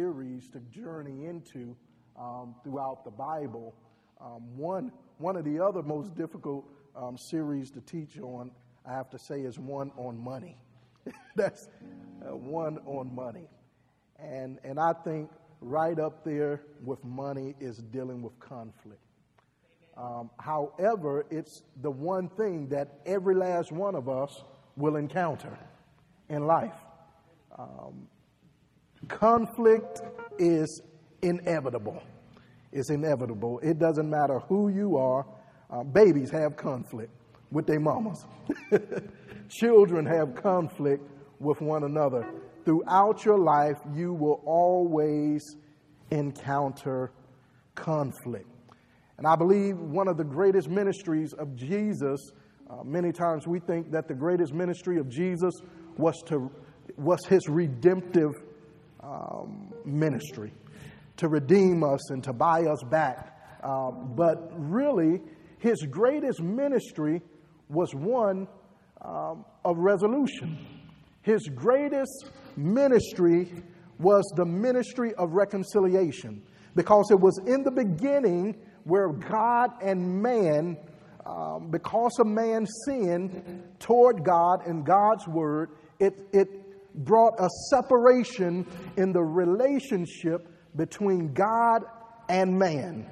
series to journey into throughout the Bible. One of the other most difficult series to teach on, I have to say, is one on money. That's one on money. And I think right up there with money is dealing with conflict. However, it's the one thing that every last one of us will encounter in life. Conflict is inevitable. It's inevitable. It doesn't matter who you are. Babies have conflict with their mamas. Children have conflict with one another. Throughout your life, you will always encounter conflict. And I believe one of the greatest ministries of Jesus, many times we think that the greatest ministry of Jesus was his redemptive ministry, to redeem us and to buy us back. But really, his greatest ministry was one of resolution. His greatest ministry was the ministry of reconciliation, because it was in the beginning where God and man, because of man's sin toward God and God's word, it brought a separation in the relationship between God and man.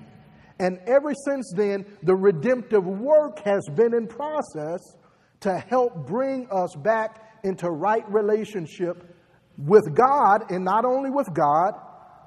And ever since then, the redemptive work has been in process to help bring us back into right relationship with God, and not only with God,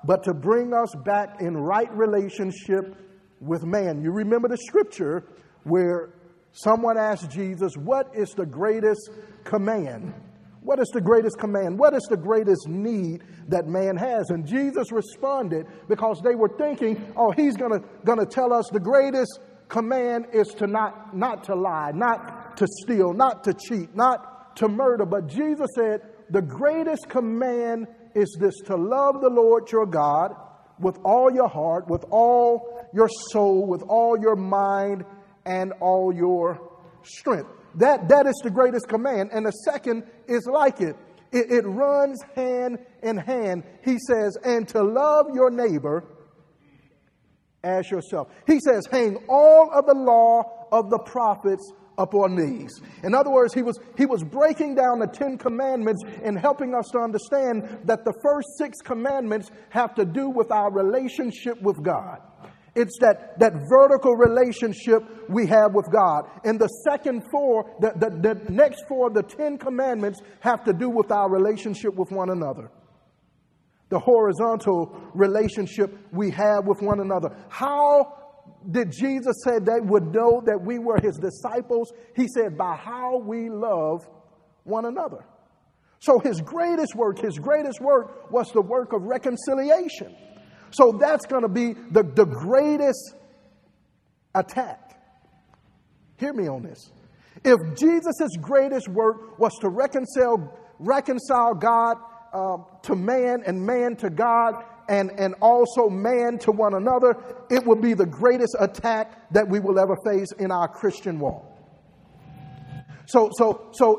but to bring us back in right relationship with man. You remember the scripture where someone asked Jesus, what is the greatest command? What is the greatest command? What is the greatest need that man has? And Jesus responded, because they were thinking, oh, he's gonna tell us the greatest command is to not to lie, not to steal, not to cheat, not to murder. But Jesus said, the greatest command is this: to love the Lord your God with all your heart, with all your soul, with all your mind, and all your strength. That is the greatest command. And the second is like it. It runs hand in hand. He says, and to love your neighbor as yourself. He says, hang all of the law of the prophets upon these. In other words, he was breaking down the 10 commandments and helping us to understand that the first 6 commandments have to do with our relationship with God. It's that vertical relationship we have with God. And the second 4, the next 4 of the 10 commandments have to do with our relationship with one another. The horizontal relationship we have with one another. How did Jesus say they would know that we were his disciples? He said, by how we love one another. So his greatest work was the work of reconciliation. So that's going to be the greatest attack. Hear me on this. If Jesus' greatest work was to reconcile God to man, and man to God, and also man to one another, it would be the greatest attack that we will ever face in our Christian walk. So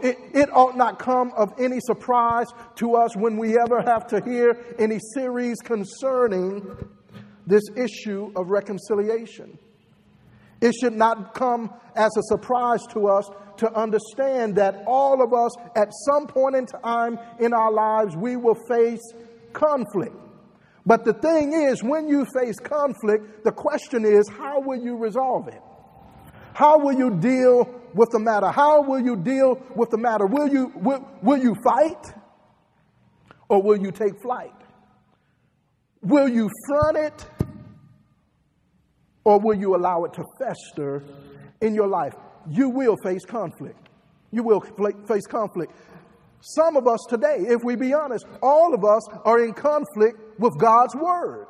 it ought not come of any surprise to us when we ever have to hear any series concerning this issue of reconciliation. It should not come as a surprise to us to understand that all of us at some point in time in our lives, we will face conflict. But the thing is, when you face conflict, the question is, how will you resolve it? How will you deal with the matter? How will you deal with the matter? Will you fight, or will you take flight? Will you front it, or will you allow it to fester in your life? You will face conflict. You will face conflict. Some of us today, if we be honest, all of us are in conflict with God's word.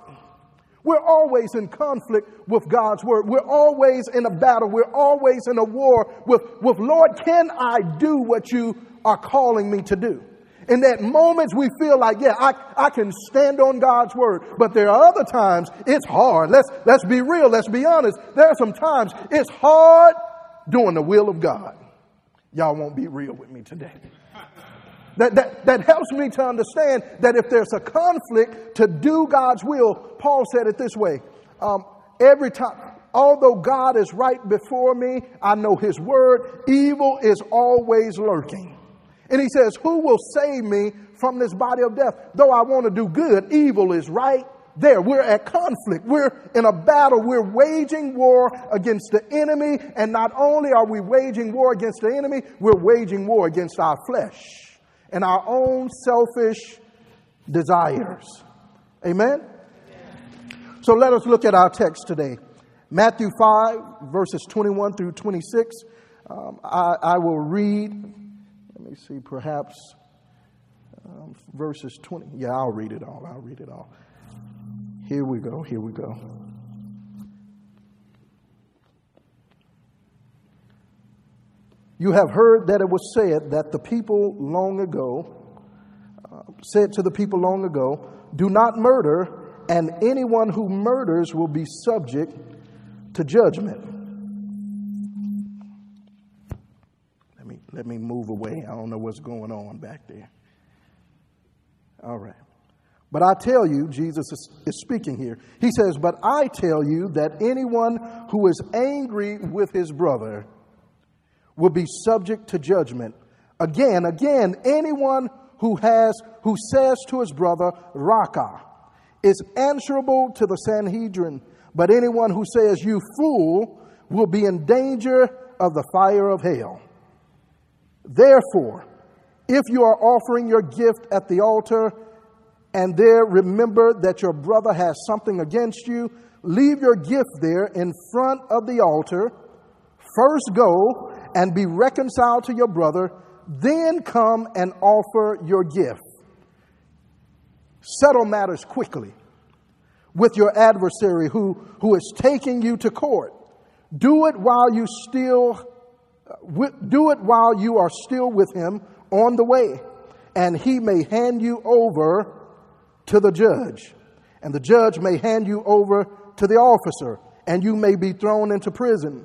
We're always in conflict with God's word. We're always in a battle. We're always in a war with Lord, can I do what you are calling me to do? In that moments we feel like, yeah, I can stand on God's word. But there are other times it's hard. Let's be real. Let's be honest. There are some times it's hard doing the will of God. Y'all won't be real with me today. That helps me to understand that if there's a conflict to do God's will, Paul said it this way, every time, although God is right before me, I know his word, evil is always lurking. And he says, who will save me from this body of death? Though I want to do good, evil is right there. We're at conflict. We're in a battle. We're waging war against the enemy. And not only are we waging war against the enemy, we're waging war against our flesh and our own selfish desires. Amen? So let us look at our text today. Matthew 5, verses 21 through 26. I will read, let me see, perhaps verses 20. Yeah, I'll read it all. Here we go. You have heard that it was said that the people long ago, do not murder, and anyone who murders will be subject to judgment. Let me move away. I don't know what's going on back there. All right. But I tell you, Jesus is speaking here. He says, but I tell you that anyone who is angry with his brother will be subject to judgment. Again, anyone who says to his brother, Raka, is answerable to the Sanhedrin. But anyone who says, you fool, will be in danger of the fire of hell. Therefore, if you are offering your gift at the altar and there remember that your brother has something against you, leave your gift there in front of the altar. First go and be reconciled to your brother, then come and offer your gift. Settle matters quickly with your adversary who is taking you to court. Do it while you are still with him on the way, and he may hand you over to the judge, and the judge may hand you over to the officer, and you may be thrown into prison.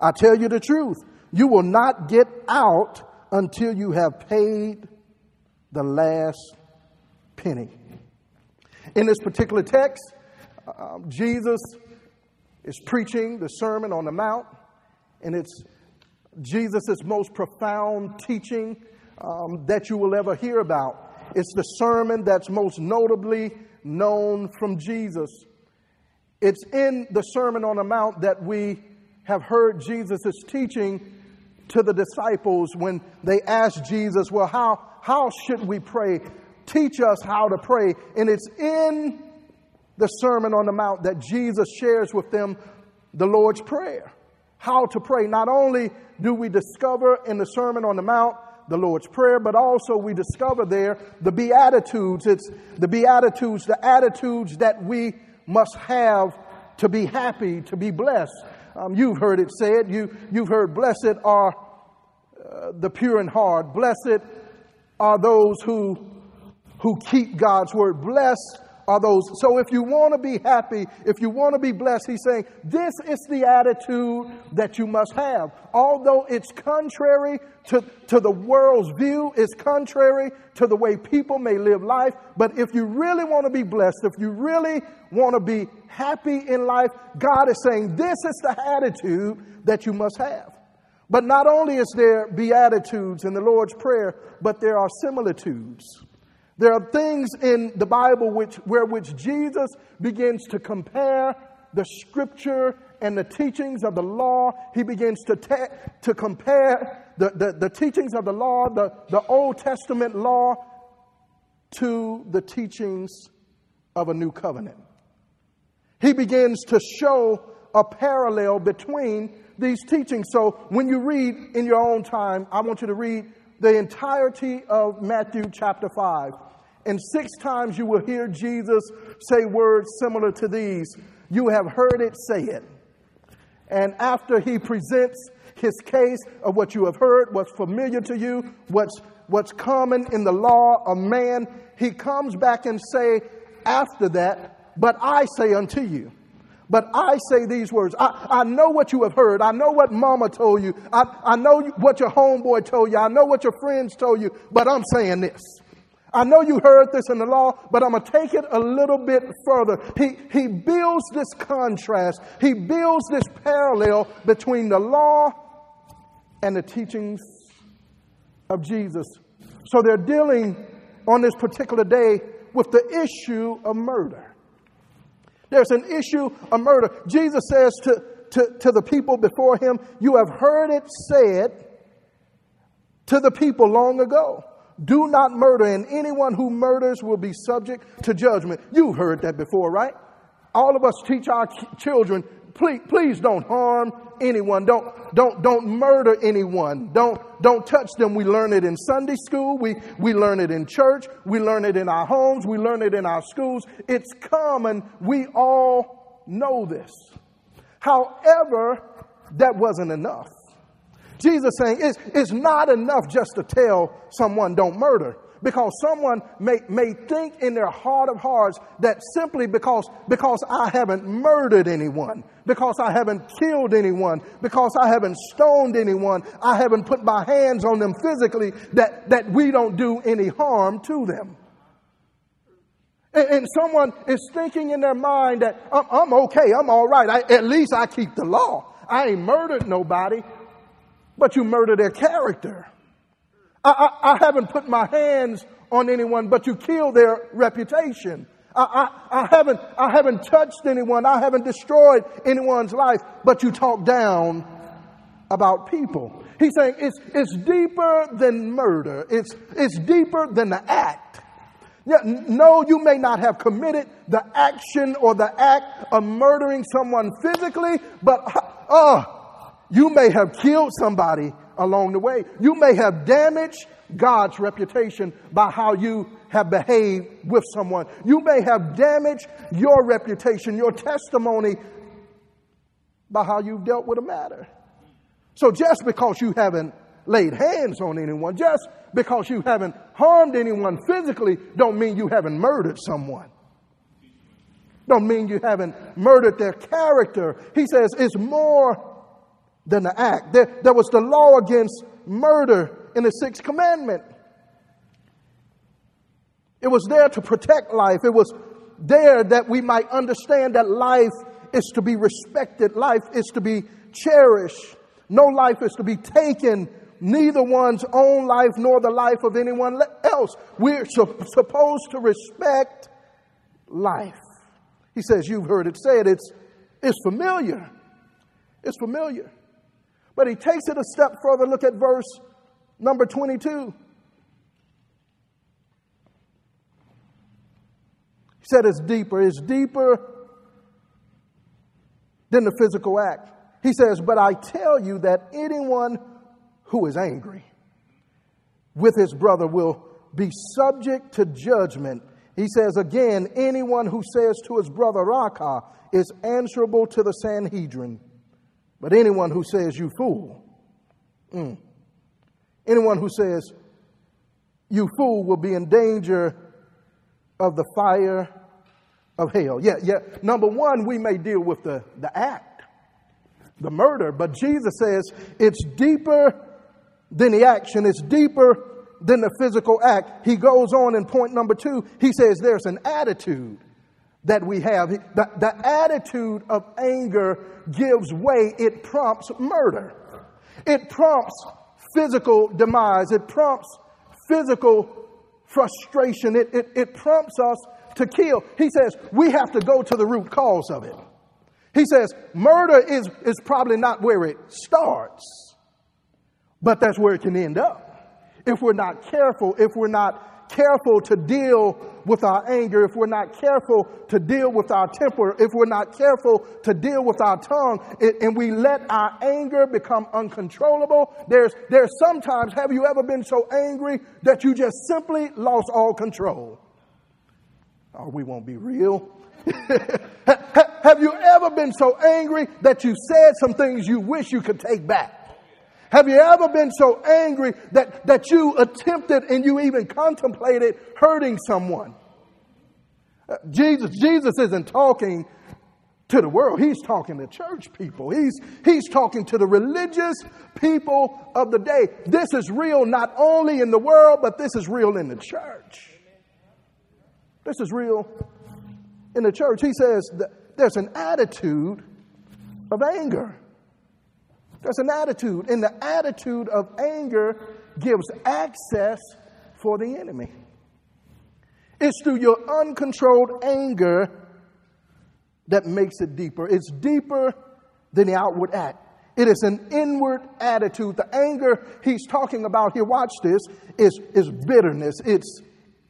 I tell you the truth, you will not get out until you have paid the last penny. In this particular text, Jesus is preaching the Sermon on the Mount, and it's Jesus' most profound teaching that you will ever hear about. It's the sermon that's most notably known from Jesus. It's in the Sermon on the Mount that we have heard Jesus' teaching to the disciples when they asked Jesus, well, how should we pray? Teach us how to pray. And it's in the Sermon on the Mount that Jesus shares with them the Lord's Prayer, how to pray. Not only do we discover in the Sermon on the Mount the Lord's Prayer, but also we discover there the Beatitudes. It's the attitudes that we must have to be happy, to be blessed. You've heard it said, you've heard, blessed are the pure in heart. Blessed are those who keep God's word. Blessed are those. So if you want to be happy, if you want to be blessed, he's saying this is the attitude that you must have. Although it's contrary to the world's view, it's contrary to the way people may live life. But if you really want to be blessed, if you really want to be happy in life, God is saying this is the attitude that you must have. But not only is there Beatitudes in the Lord's Prayer, but there are similitudes. There are things in the Bible which Jesus begins to compare the scripture and the teachings of the law. He begins to compare the teachings of the law, the Old Testament law, to the teachings of a new covenant. He begins to show a parallel between these teachings. So when you read in your own time, I want you to read the entirety of Matthew chapter 5. And 6 times you will hear Jesus say words similar to these. You have heard it, say it. And after he presents his case of what you have heard, what's familiar to you, what's common in the law of man, he comes back and say after that, but I say unto you. But I say these words. I know what you have heard. I know what mama told you. I know what your homeboy told you. I know what your friends told you. But I'm saying this. I know you heard this in the law, but I'm going to take it a little bit further. He builds this contrast. He builds this parallel between the law and the teachings of Jesus. So they're dealing on this particular day with the issue of murder. There's an issue of murder. Jesus says to the people before him, you have heard it said to the people long ago, do not murder, and anyone who murders will be subject to judgment. You've heard that before, right? All of us teach our children, please don't harm anyone. Don't murder anyone. Don't touch them. We learn it in Sunday school. We learn it in church. We learn it in our homes. We learn it in our schools. It's common. We all know this. However, that wasn't enough. Jesus saying it's not enough just to tell someone don't murder, because someone may think in their heart of hearts that simply because I haven't murdered anyone, because I haven't killed anyone, because I haven't stoned anyone, I haven't put my hands on them physically, that we don't do any harm to them. And someone is thinking in their mind that I'm okay, I'm all right, at least I keep the law. I ain't murdered nobody. But you murder their character. I haven't put my hands on anyone, but you kill their reputation. I haven't touched anyone. I haven't destroyed anyone's life, but you talk down about people. He's saying it's deeper than murder. It's deeper than the act. Yeah, no, you may not have committed the action or the act of murdering someone physically, but you may have killed somebody along the way. You may have damaged God's reputation by how you have behaved with someone. You may have damaged your reputation, your testimony, by how you've dealt with a matter. So just because you haven't laid hands on anyone, just because you haven't harmed anyone physically, don't mean you haven't murdered someone. Don't mean you haven't murdered their character. He says it's more than the act. There was the law against murder in the Sixth Commandment. It was there to protect life. It was there that we might understand that life is to be respected. Life is to be cherished. No life is to be taken, neither one's own life nor the life of anyone else. We're supposed to respect life. He says, you've heard it said, it's familiar. It's familiar. But he takes it a step further. Look at verse number 22. He said it's deeper. It's deeper than the physical act. He says, but I tell you that anyone who is angry with his brother will be subject to judgment. He says again, anyone who says to his brother Raka is answerable to the Sanhedrin. But anyone who says you fool, anyone who says you fool will be in danger of the fire of hell. Yeah. Number one, we may deal with the act, the murder, but Jesus says it's deeper than the action. It's deeper than the physical act. He goes on in point number two. He says there's an attitude that we have. The attitude of anger gives way. It prompts murder. It prompts physical demise. It prompts physical frustration. It prompts us to kill. He says we have to go to the root cause of it. He says murder is probably not where it starts, but that's where it can end up. If we're not careful, if we're not careful to deal with our anger, if we're not careful to deal with our temper, if we're not careful to deal with our tongue, and we let our anger become uncontrollable, there's sometimes, have you ever been so angry that you just simply lost all control? Oh, we won't be real. Have you ever been so angry that you said some things you wish you could take back? Have you ever been so angry that you attempted and you even contemplated hurting someone? Jesus isn't talking to the world. He's talking to church people. He's talking to the religious people of the day. This is real not only in the world, but this is real in the church. This is real in the church. He says that there's an attitude of anger. There's an attitude, and the attitude of anger gives access for the enemy. It's through your uncontrolled anger that makes it deeper. It's deeper than the outward act. It is an inward attitude. The anger he's talking about here, watch this, is bitterness, it's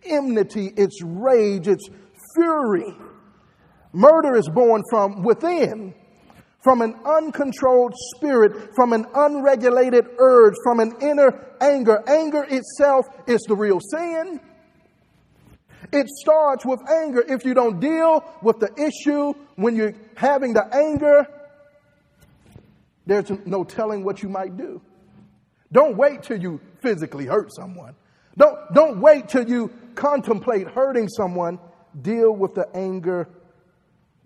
enmity, it's rage, it's fury. Murder is born from within, from an uncontrolled spirit, from an unregulated urge, from an inner anger. Anger itself is the real sin. It starts with anger. If you don't deal with the issue when you're having the anger, there's no telling what you might do. Don't wait till you physically hurt someone. Don't wait till you contemplate hurting someone. Deal with the anger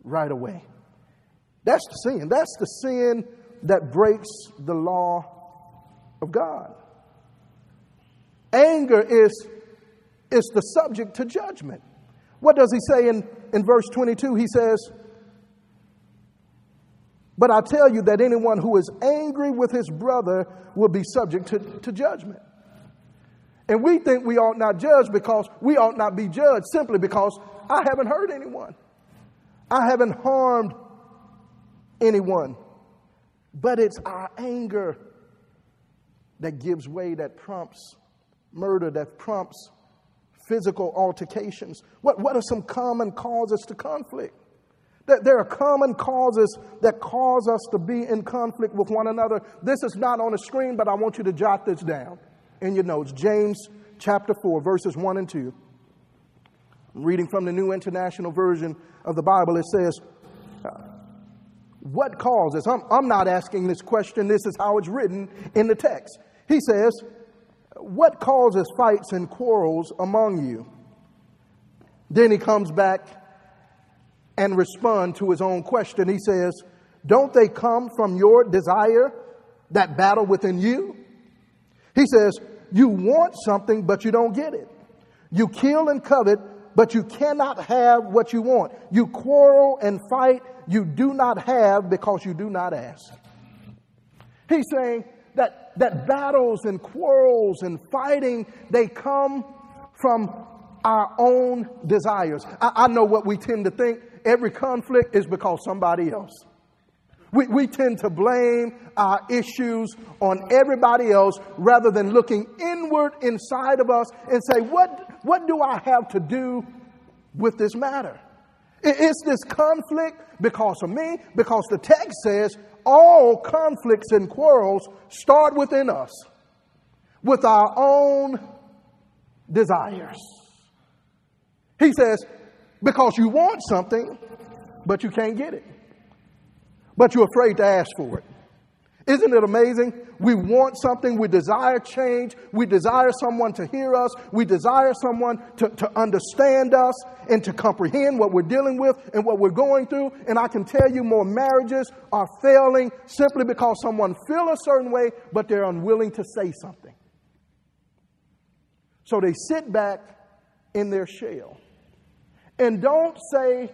right away. That's the sin. That's the sin that breaks the law of God. Anger is the subject to judgment. What does he say in verse 22? He says, "But I tell you that anyone who is angry with his brother will be subject to judgment." And we think we ought not judge because we ought not be judged simply because I haven't hurt anyone. I haven't harmed anyone. But it's our anger that gives way, that prompts murder, that prompts physical altercations. What are some common causes to conflict? There are common causes that cause us to be in conflict with one another. This is not on the screen, but I want you to jot this down in your notes. James chapter 4, verses 1 and 2. I'm reading from the New International Version of the Bible. It says, what causes? I'm not asking this question. This is how it's written in the text. He says, what causes fights and quarrels among you? Then he comes back and responds to his own question. He says, don't they come from your desire, that battle within you? He says, you want something, but you don't get it. You kill and covet, but you cannot have what you want. You quarrel and fight. You do not have because you do not ask. He's saying that battles and quarrels and fighting, they come from our own desires. I know what we tend to think. Every conflict is because somebody else. We tend to blame our issues on everybody else rather than looking inward inside of us and say, what do I have to do with this matter? Is this conflict because of me? Because the text says all conflicts and quarrels start within us, with our own desires. He says, because you want something, but you can't get it. But you're afraid to ask for it. Isn't it amazing? We want something. We desire change. We desire someone to hear us. We desire someone to understand us and to comprehend what we're dealing with and what we're going through. And I can tell you more marriages are failing simply because someone feels a certain way, but they're unwilling to say something. So they sit back in their shell and don't say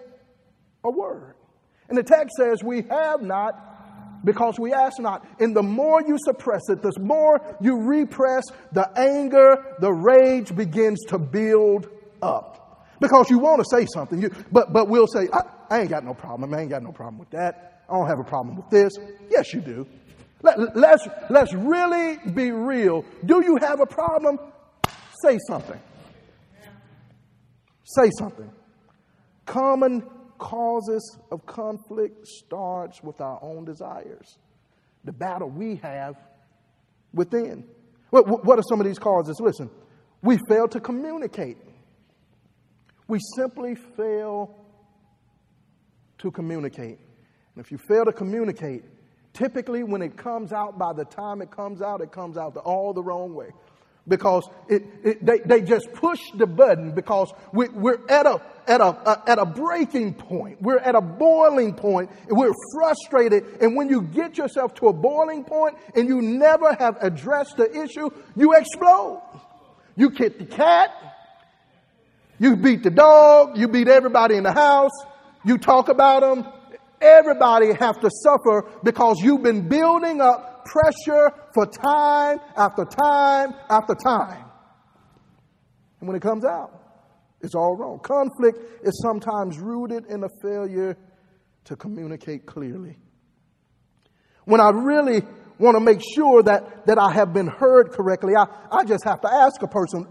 a word. And the text says we have not because we ask not. And the more you suppress it, the more you repress, the anger, the rage begins to build up. Because you want to say something, but we'll say, I ain't got no problem. I ain't got no problem with that. I don't have a problem with this. Yes, you do. Let's really be real. Do you have a problem? Say something. Say something. Common causes of conflict starts with our own desires, the battle we have within. What are some of these causes? Listen, we fail to communicate. We simply fail to communicate. And if you fail to communicate, typically when it comes out, by the time it comes out all the wrong way. because they just push the button, because we're at a breaking point. We're at a boiling point, and we're frustrated. And when you get yourself to a boiling point and you never have addressed the issue, you explode. You kick the cat. You beat the dog. You beat everybody in the house. You talk about them. Everybody has to suffer because you've been building up pressure for time after time after time. And when it comes out, it's all wrong. Conflict is sometimes rooted in a failure to communicate clearly. When I really want to make sure that I have been heard correctly, I just have to ask a person,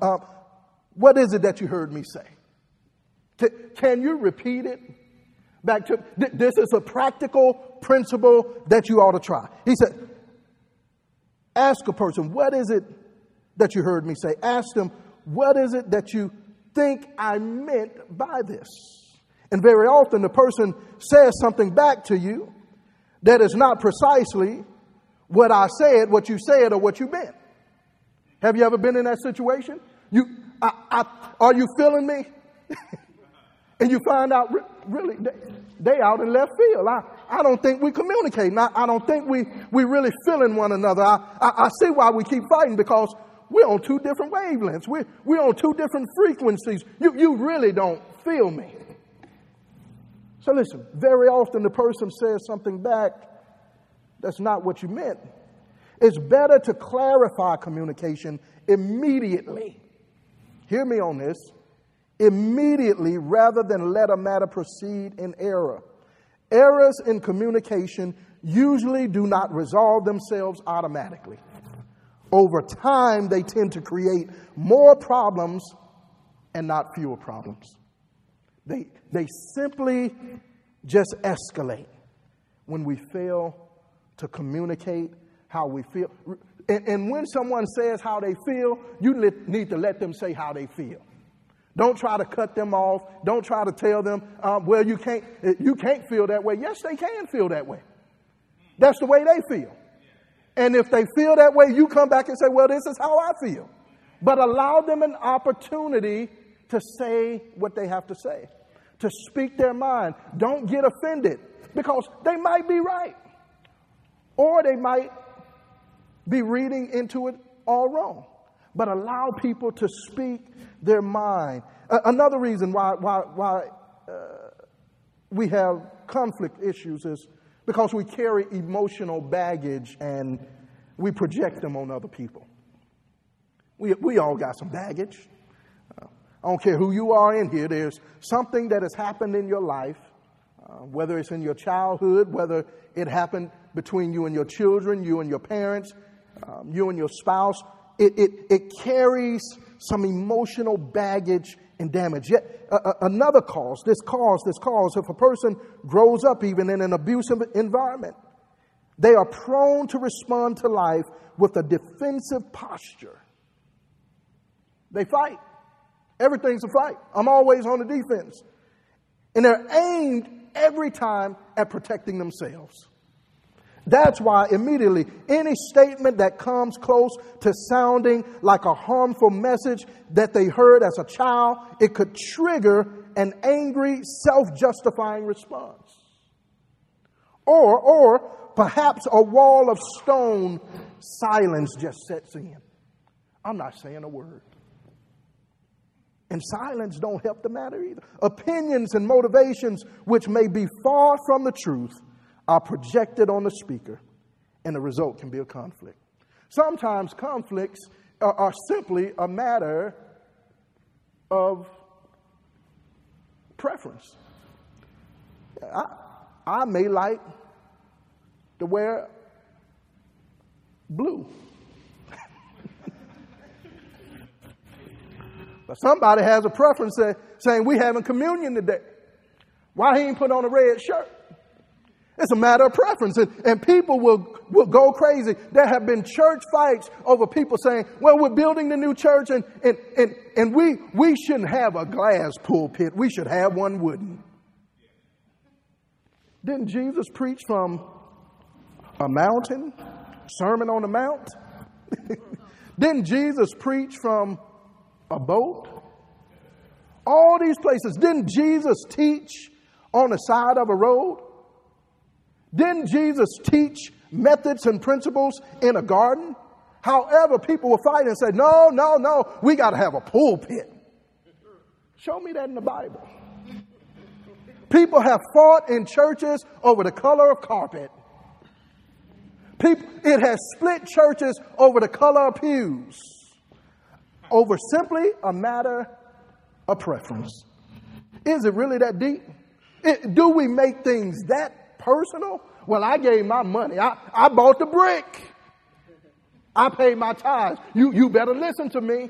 what is it that you heard me say? Can you repeat it? Back to this is a practical principle that you ought to try. He said, ask a person, what is it that you heard me say? Ask them, what is it that you think I meant by this? And very often the person says something back to you that is not precisely what I said, what you said, or what you meant. Have you ever been in that situation? Are you feeling me? And you find out, really, they out in left field. I don't think we communicate. I don't think we really feeling one another. I see why we keep fighting, because we're on two different wavelengths. We're on two different frequencies. You really don't feel me. So listen, very often the person says something back that's not what you meant. It's better to clarify communication immediately. Hear me on this. Immediately, rather than let a matter proceed in error. Errors in communication usually do not resolve themselves automatically. Over time, they tend to create more problems and not fewer problems. They simply just escalate when we fail to communicate how we feel. And when someone says how they feel, you need to let them say how they feel. Don't try to cut them off. Don't try to tell them, well, you can't feel that way. Yes, they can feel that way. That's the way they feel. And if they feel that way, you come back and say, well, this is how I feel. But allow them an opportunity to say what they have to say, to speak their mind. Don't get offended, because they might be right, or they might be reading into it all wrong. But allow people to speak their mind. Another reason why we have conflict issues is because we carry emotional baggage and we project them on other people. We all got some baggage. I don't care who you are in here. There's something that has happened in your life, whether it's in your childhood, whether it happened between you and your children, you and your parents, you and your spouse. It carries some emotional baggage and damage. Yet another cause, this cause, if a person grows up even in an abusive environment, they are prone to respond to life with a defensive posture. They fight. Everything's a fight. I'm always on the defense. And they're aimed every time at protecting themselves. That's why immediately any statement that comes close to sounding like a harmful message that they heard as a child, it could trigger an angry, self-justifying response. Or perhaps a wall of stone silence just sets in. I'm not saying a word. And silence don't help the matter either. Opinions and motivations which may be far from the truth are projected on the speaker, and the result can be a conflict. Sometimes conflicts are simply a matter of preference. I may like to wear blue. But somebody has a preference saying we having communion today. Why he ain't put on a red shirt? It's a matter of preference, and people will go crazy. There have been church fights over people saying, well, we're building the new church, and we shouldn't have a glass pulpit. We should have one wooden. Didn't Jesus preach from a mountain? Sermon on the Mount? Didn't Jesus preach from a boat? All these places. Didn't Jesus teach on the side of a road? Didn't Jesus teach methods and principles in a garden? However, people will fight and say, no, we got to have a pulpit. Show me that in the Bible. People have fought in churches over the color of carpet. It has split churches over the color of pews, over simply a matter of preference. Is it really that deep? Do we make things that personal? Well, I gave my money. I bought the brick. I paid my tithes. You better listen to me.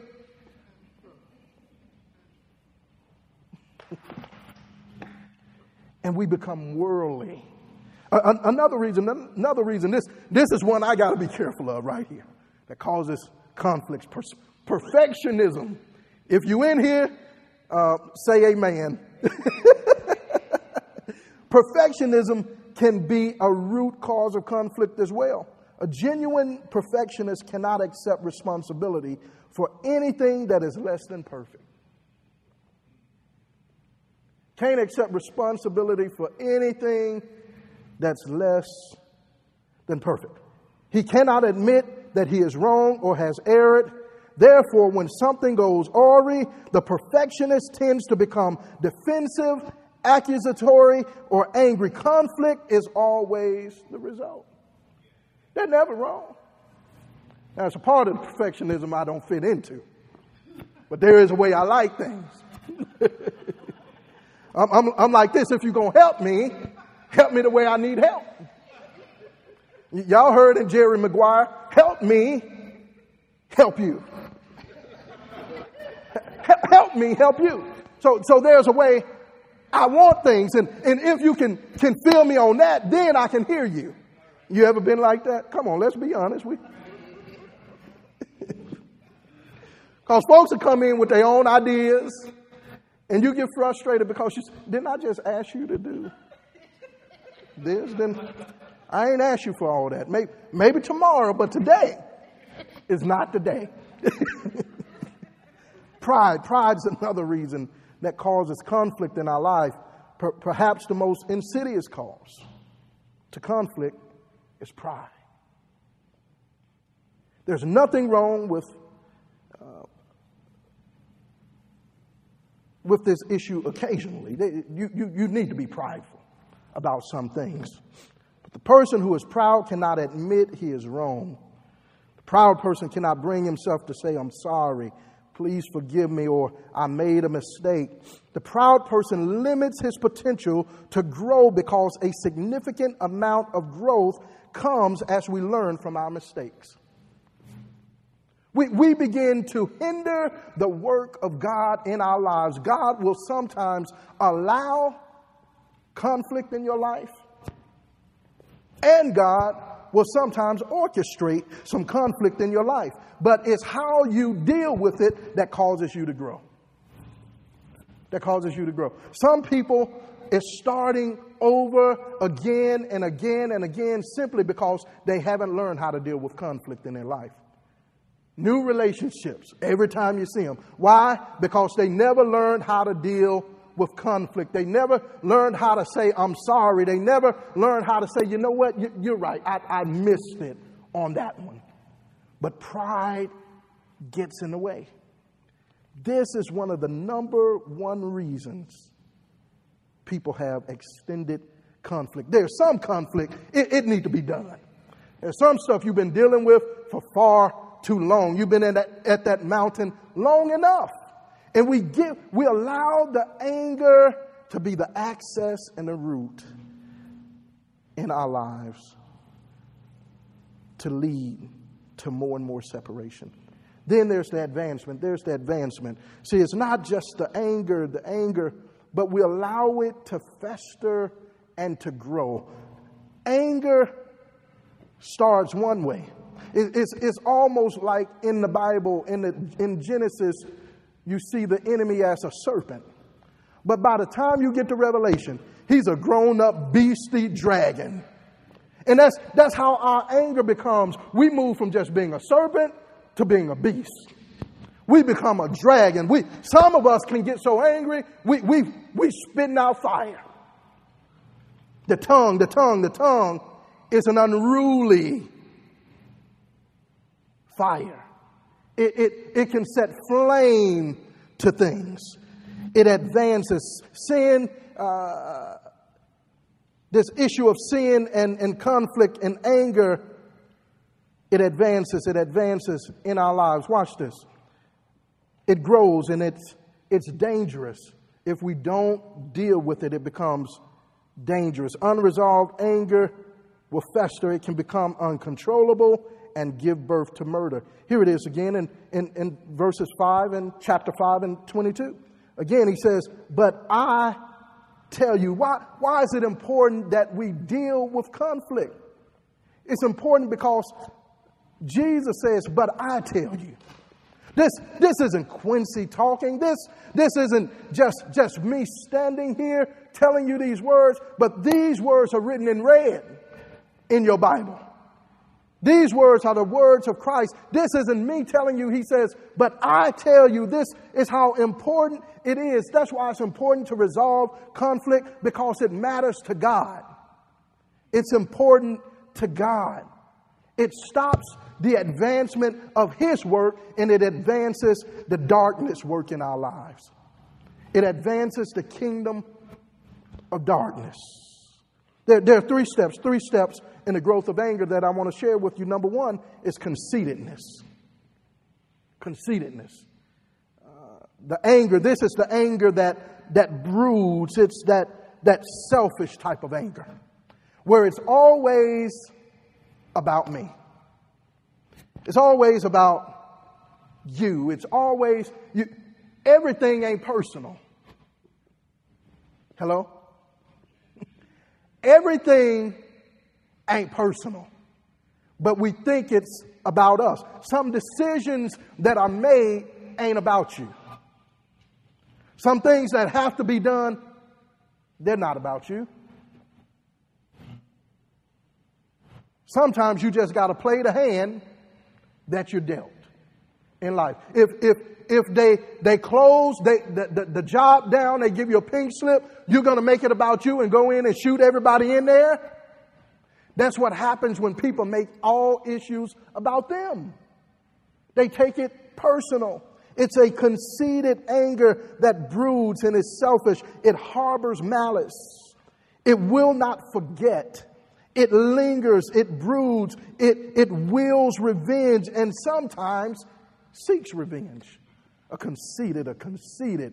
And we become worldly. Another reason, this is one I got to be careful of right here, that causes conflicts. Perfectionism. If you in here, say amen. Perfectionism can be a root cause of conflict as well. A genuine perfectionist cannot accept responsibility for anything that is less than perfect. Can't accept responsibility for anything that's less than perfect. He cannot admit that he is wrong or has erred. Therefore, when something goes awry, the perfectionist tends to become defensive, accusatory, or angry. Conflict is always the result. They're never wrong. Now, it's a part of the perfectionism I don't fit into. But there is a way I like things. I'm like this, if you're going to help me the way I need help. Y'all heard in Jerry Maguire, help me, help you. Help me, help you. So there's a way I want things. And if you can feel me on that, then I can hear you. You ever been like that? Come on, let's be honest. Because folks will come in with their own ideas, and you get frustrated because you say, didn't I just ask you to do this? Then I ain't asked you for all that. Maybe tomorrow, but today is not the day. Pride's another reason that causes conflict in our life. Perhaps the most insidious cause to conflict is pride. There's nothing wrong with this issue occasionally. You need to be prideful about some things. But the person who is proud cannot admit he is wrong. The proud person cannot bring himself to say, I'm sorry, please forgive me, or I made a mistake. The proud person limits his potential to grow because a significant amount of growth comes as we learn from our mistakes. We begin to hinder the work of God in our lives. God will sometimes allow conflict in your life, and God will sometimes orchestrate some conflict in your life. But it's how you deal with it that causes you to grow. That causes you to grow. Some people, it's starting over again and again and again simply because they haven't learned how to deal with conflict in their life. New relationships every time you see them. Why? Because they never learned how to deal with conflict. They never learned how to say, I'm sorry. They never learned how to say, you know what? You're right. I missed it on that one. But pride gets in the way. This is one of the number one reasons people have extended conflict. There's some conflict. It needs to be done. There's some stuff you've been dealing with for far too long. You've been at that mountain long enough. And we allow the anger to be the access and the root in our lives to lead to more and more separation. Then there's the advancement. See, it's not just the anger, but we allow it to fester and to grow. Anger starts one way. It's almost like in the Bible, in Genesis, you see the enemy as a serpent. But by the time you get to Revelation, he's a grown-up beastly dragon. And that's how our anger becomes. We move from just being a serpent to being a beast. We become a drag, and some of us can get so angry, we spitting out fire. The tongue is an unruly fire. It can set flame to things. It advances sin. This issue of sin and conflict and anger, it advances in our lives. Watch this. It grows, and it's dangerous. If we don't deal with it, it becomes dangerous. Unresolved anger will fester. It can become uncontrollable and give birth to murder. Here it is again in verses 5 and chapter 5 and 22. Again, he says, but I tell you, why is it important that we deal with conflict? It's important because Jesus says, but I tell you. This isn't Quincy talking. This isn't just me standing here telling you these words, but these words are written in red in your Bible. These words are the words of Christ. This isn't me telling you. He says, but I tell you, this is how important it is. That's why it's important to resolve conflict, because it matters to God. It's important to God. It stops the advancement of His work, and it advances the darkness work in our lives. It advances the kingdom of darkness. There are three steps in the growth of anger that I want to share with you. Number one is conceitedness. Conceitedness. The anger, this is the anger that broods. It's that selfish type of anger, where it's always about me. It's always about you. It's always you. Everything ain't personal. Hello? Everything ain't personal, but we think it's about us. Some decisions that are made ain't about you. Some things that have to be done, they're not about you. Sometimes you just got to play the hand that you're dealt in life. If they close the job down, they give you a pink slip, you're going to make it about you and go in and shoot everybody in there. That's what happens when people make all issues about them. They take it personal. It's a conceited anger that broods and is selfish. It harbors malice. It will not forget. It lingers. It broods. It wills revenge, and sometimes seeks revenge. A conceited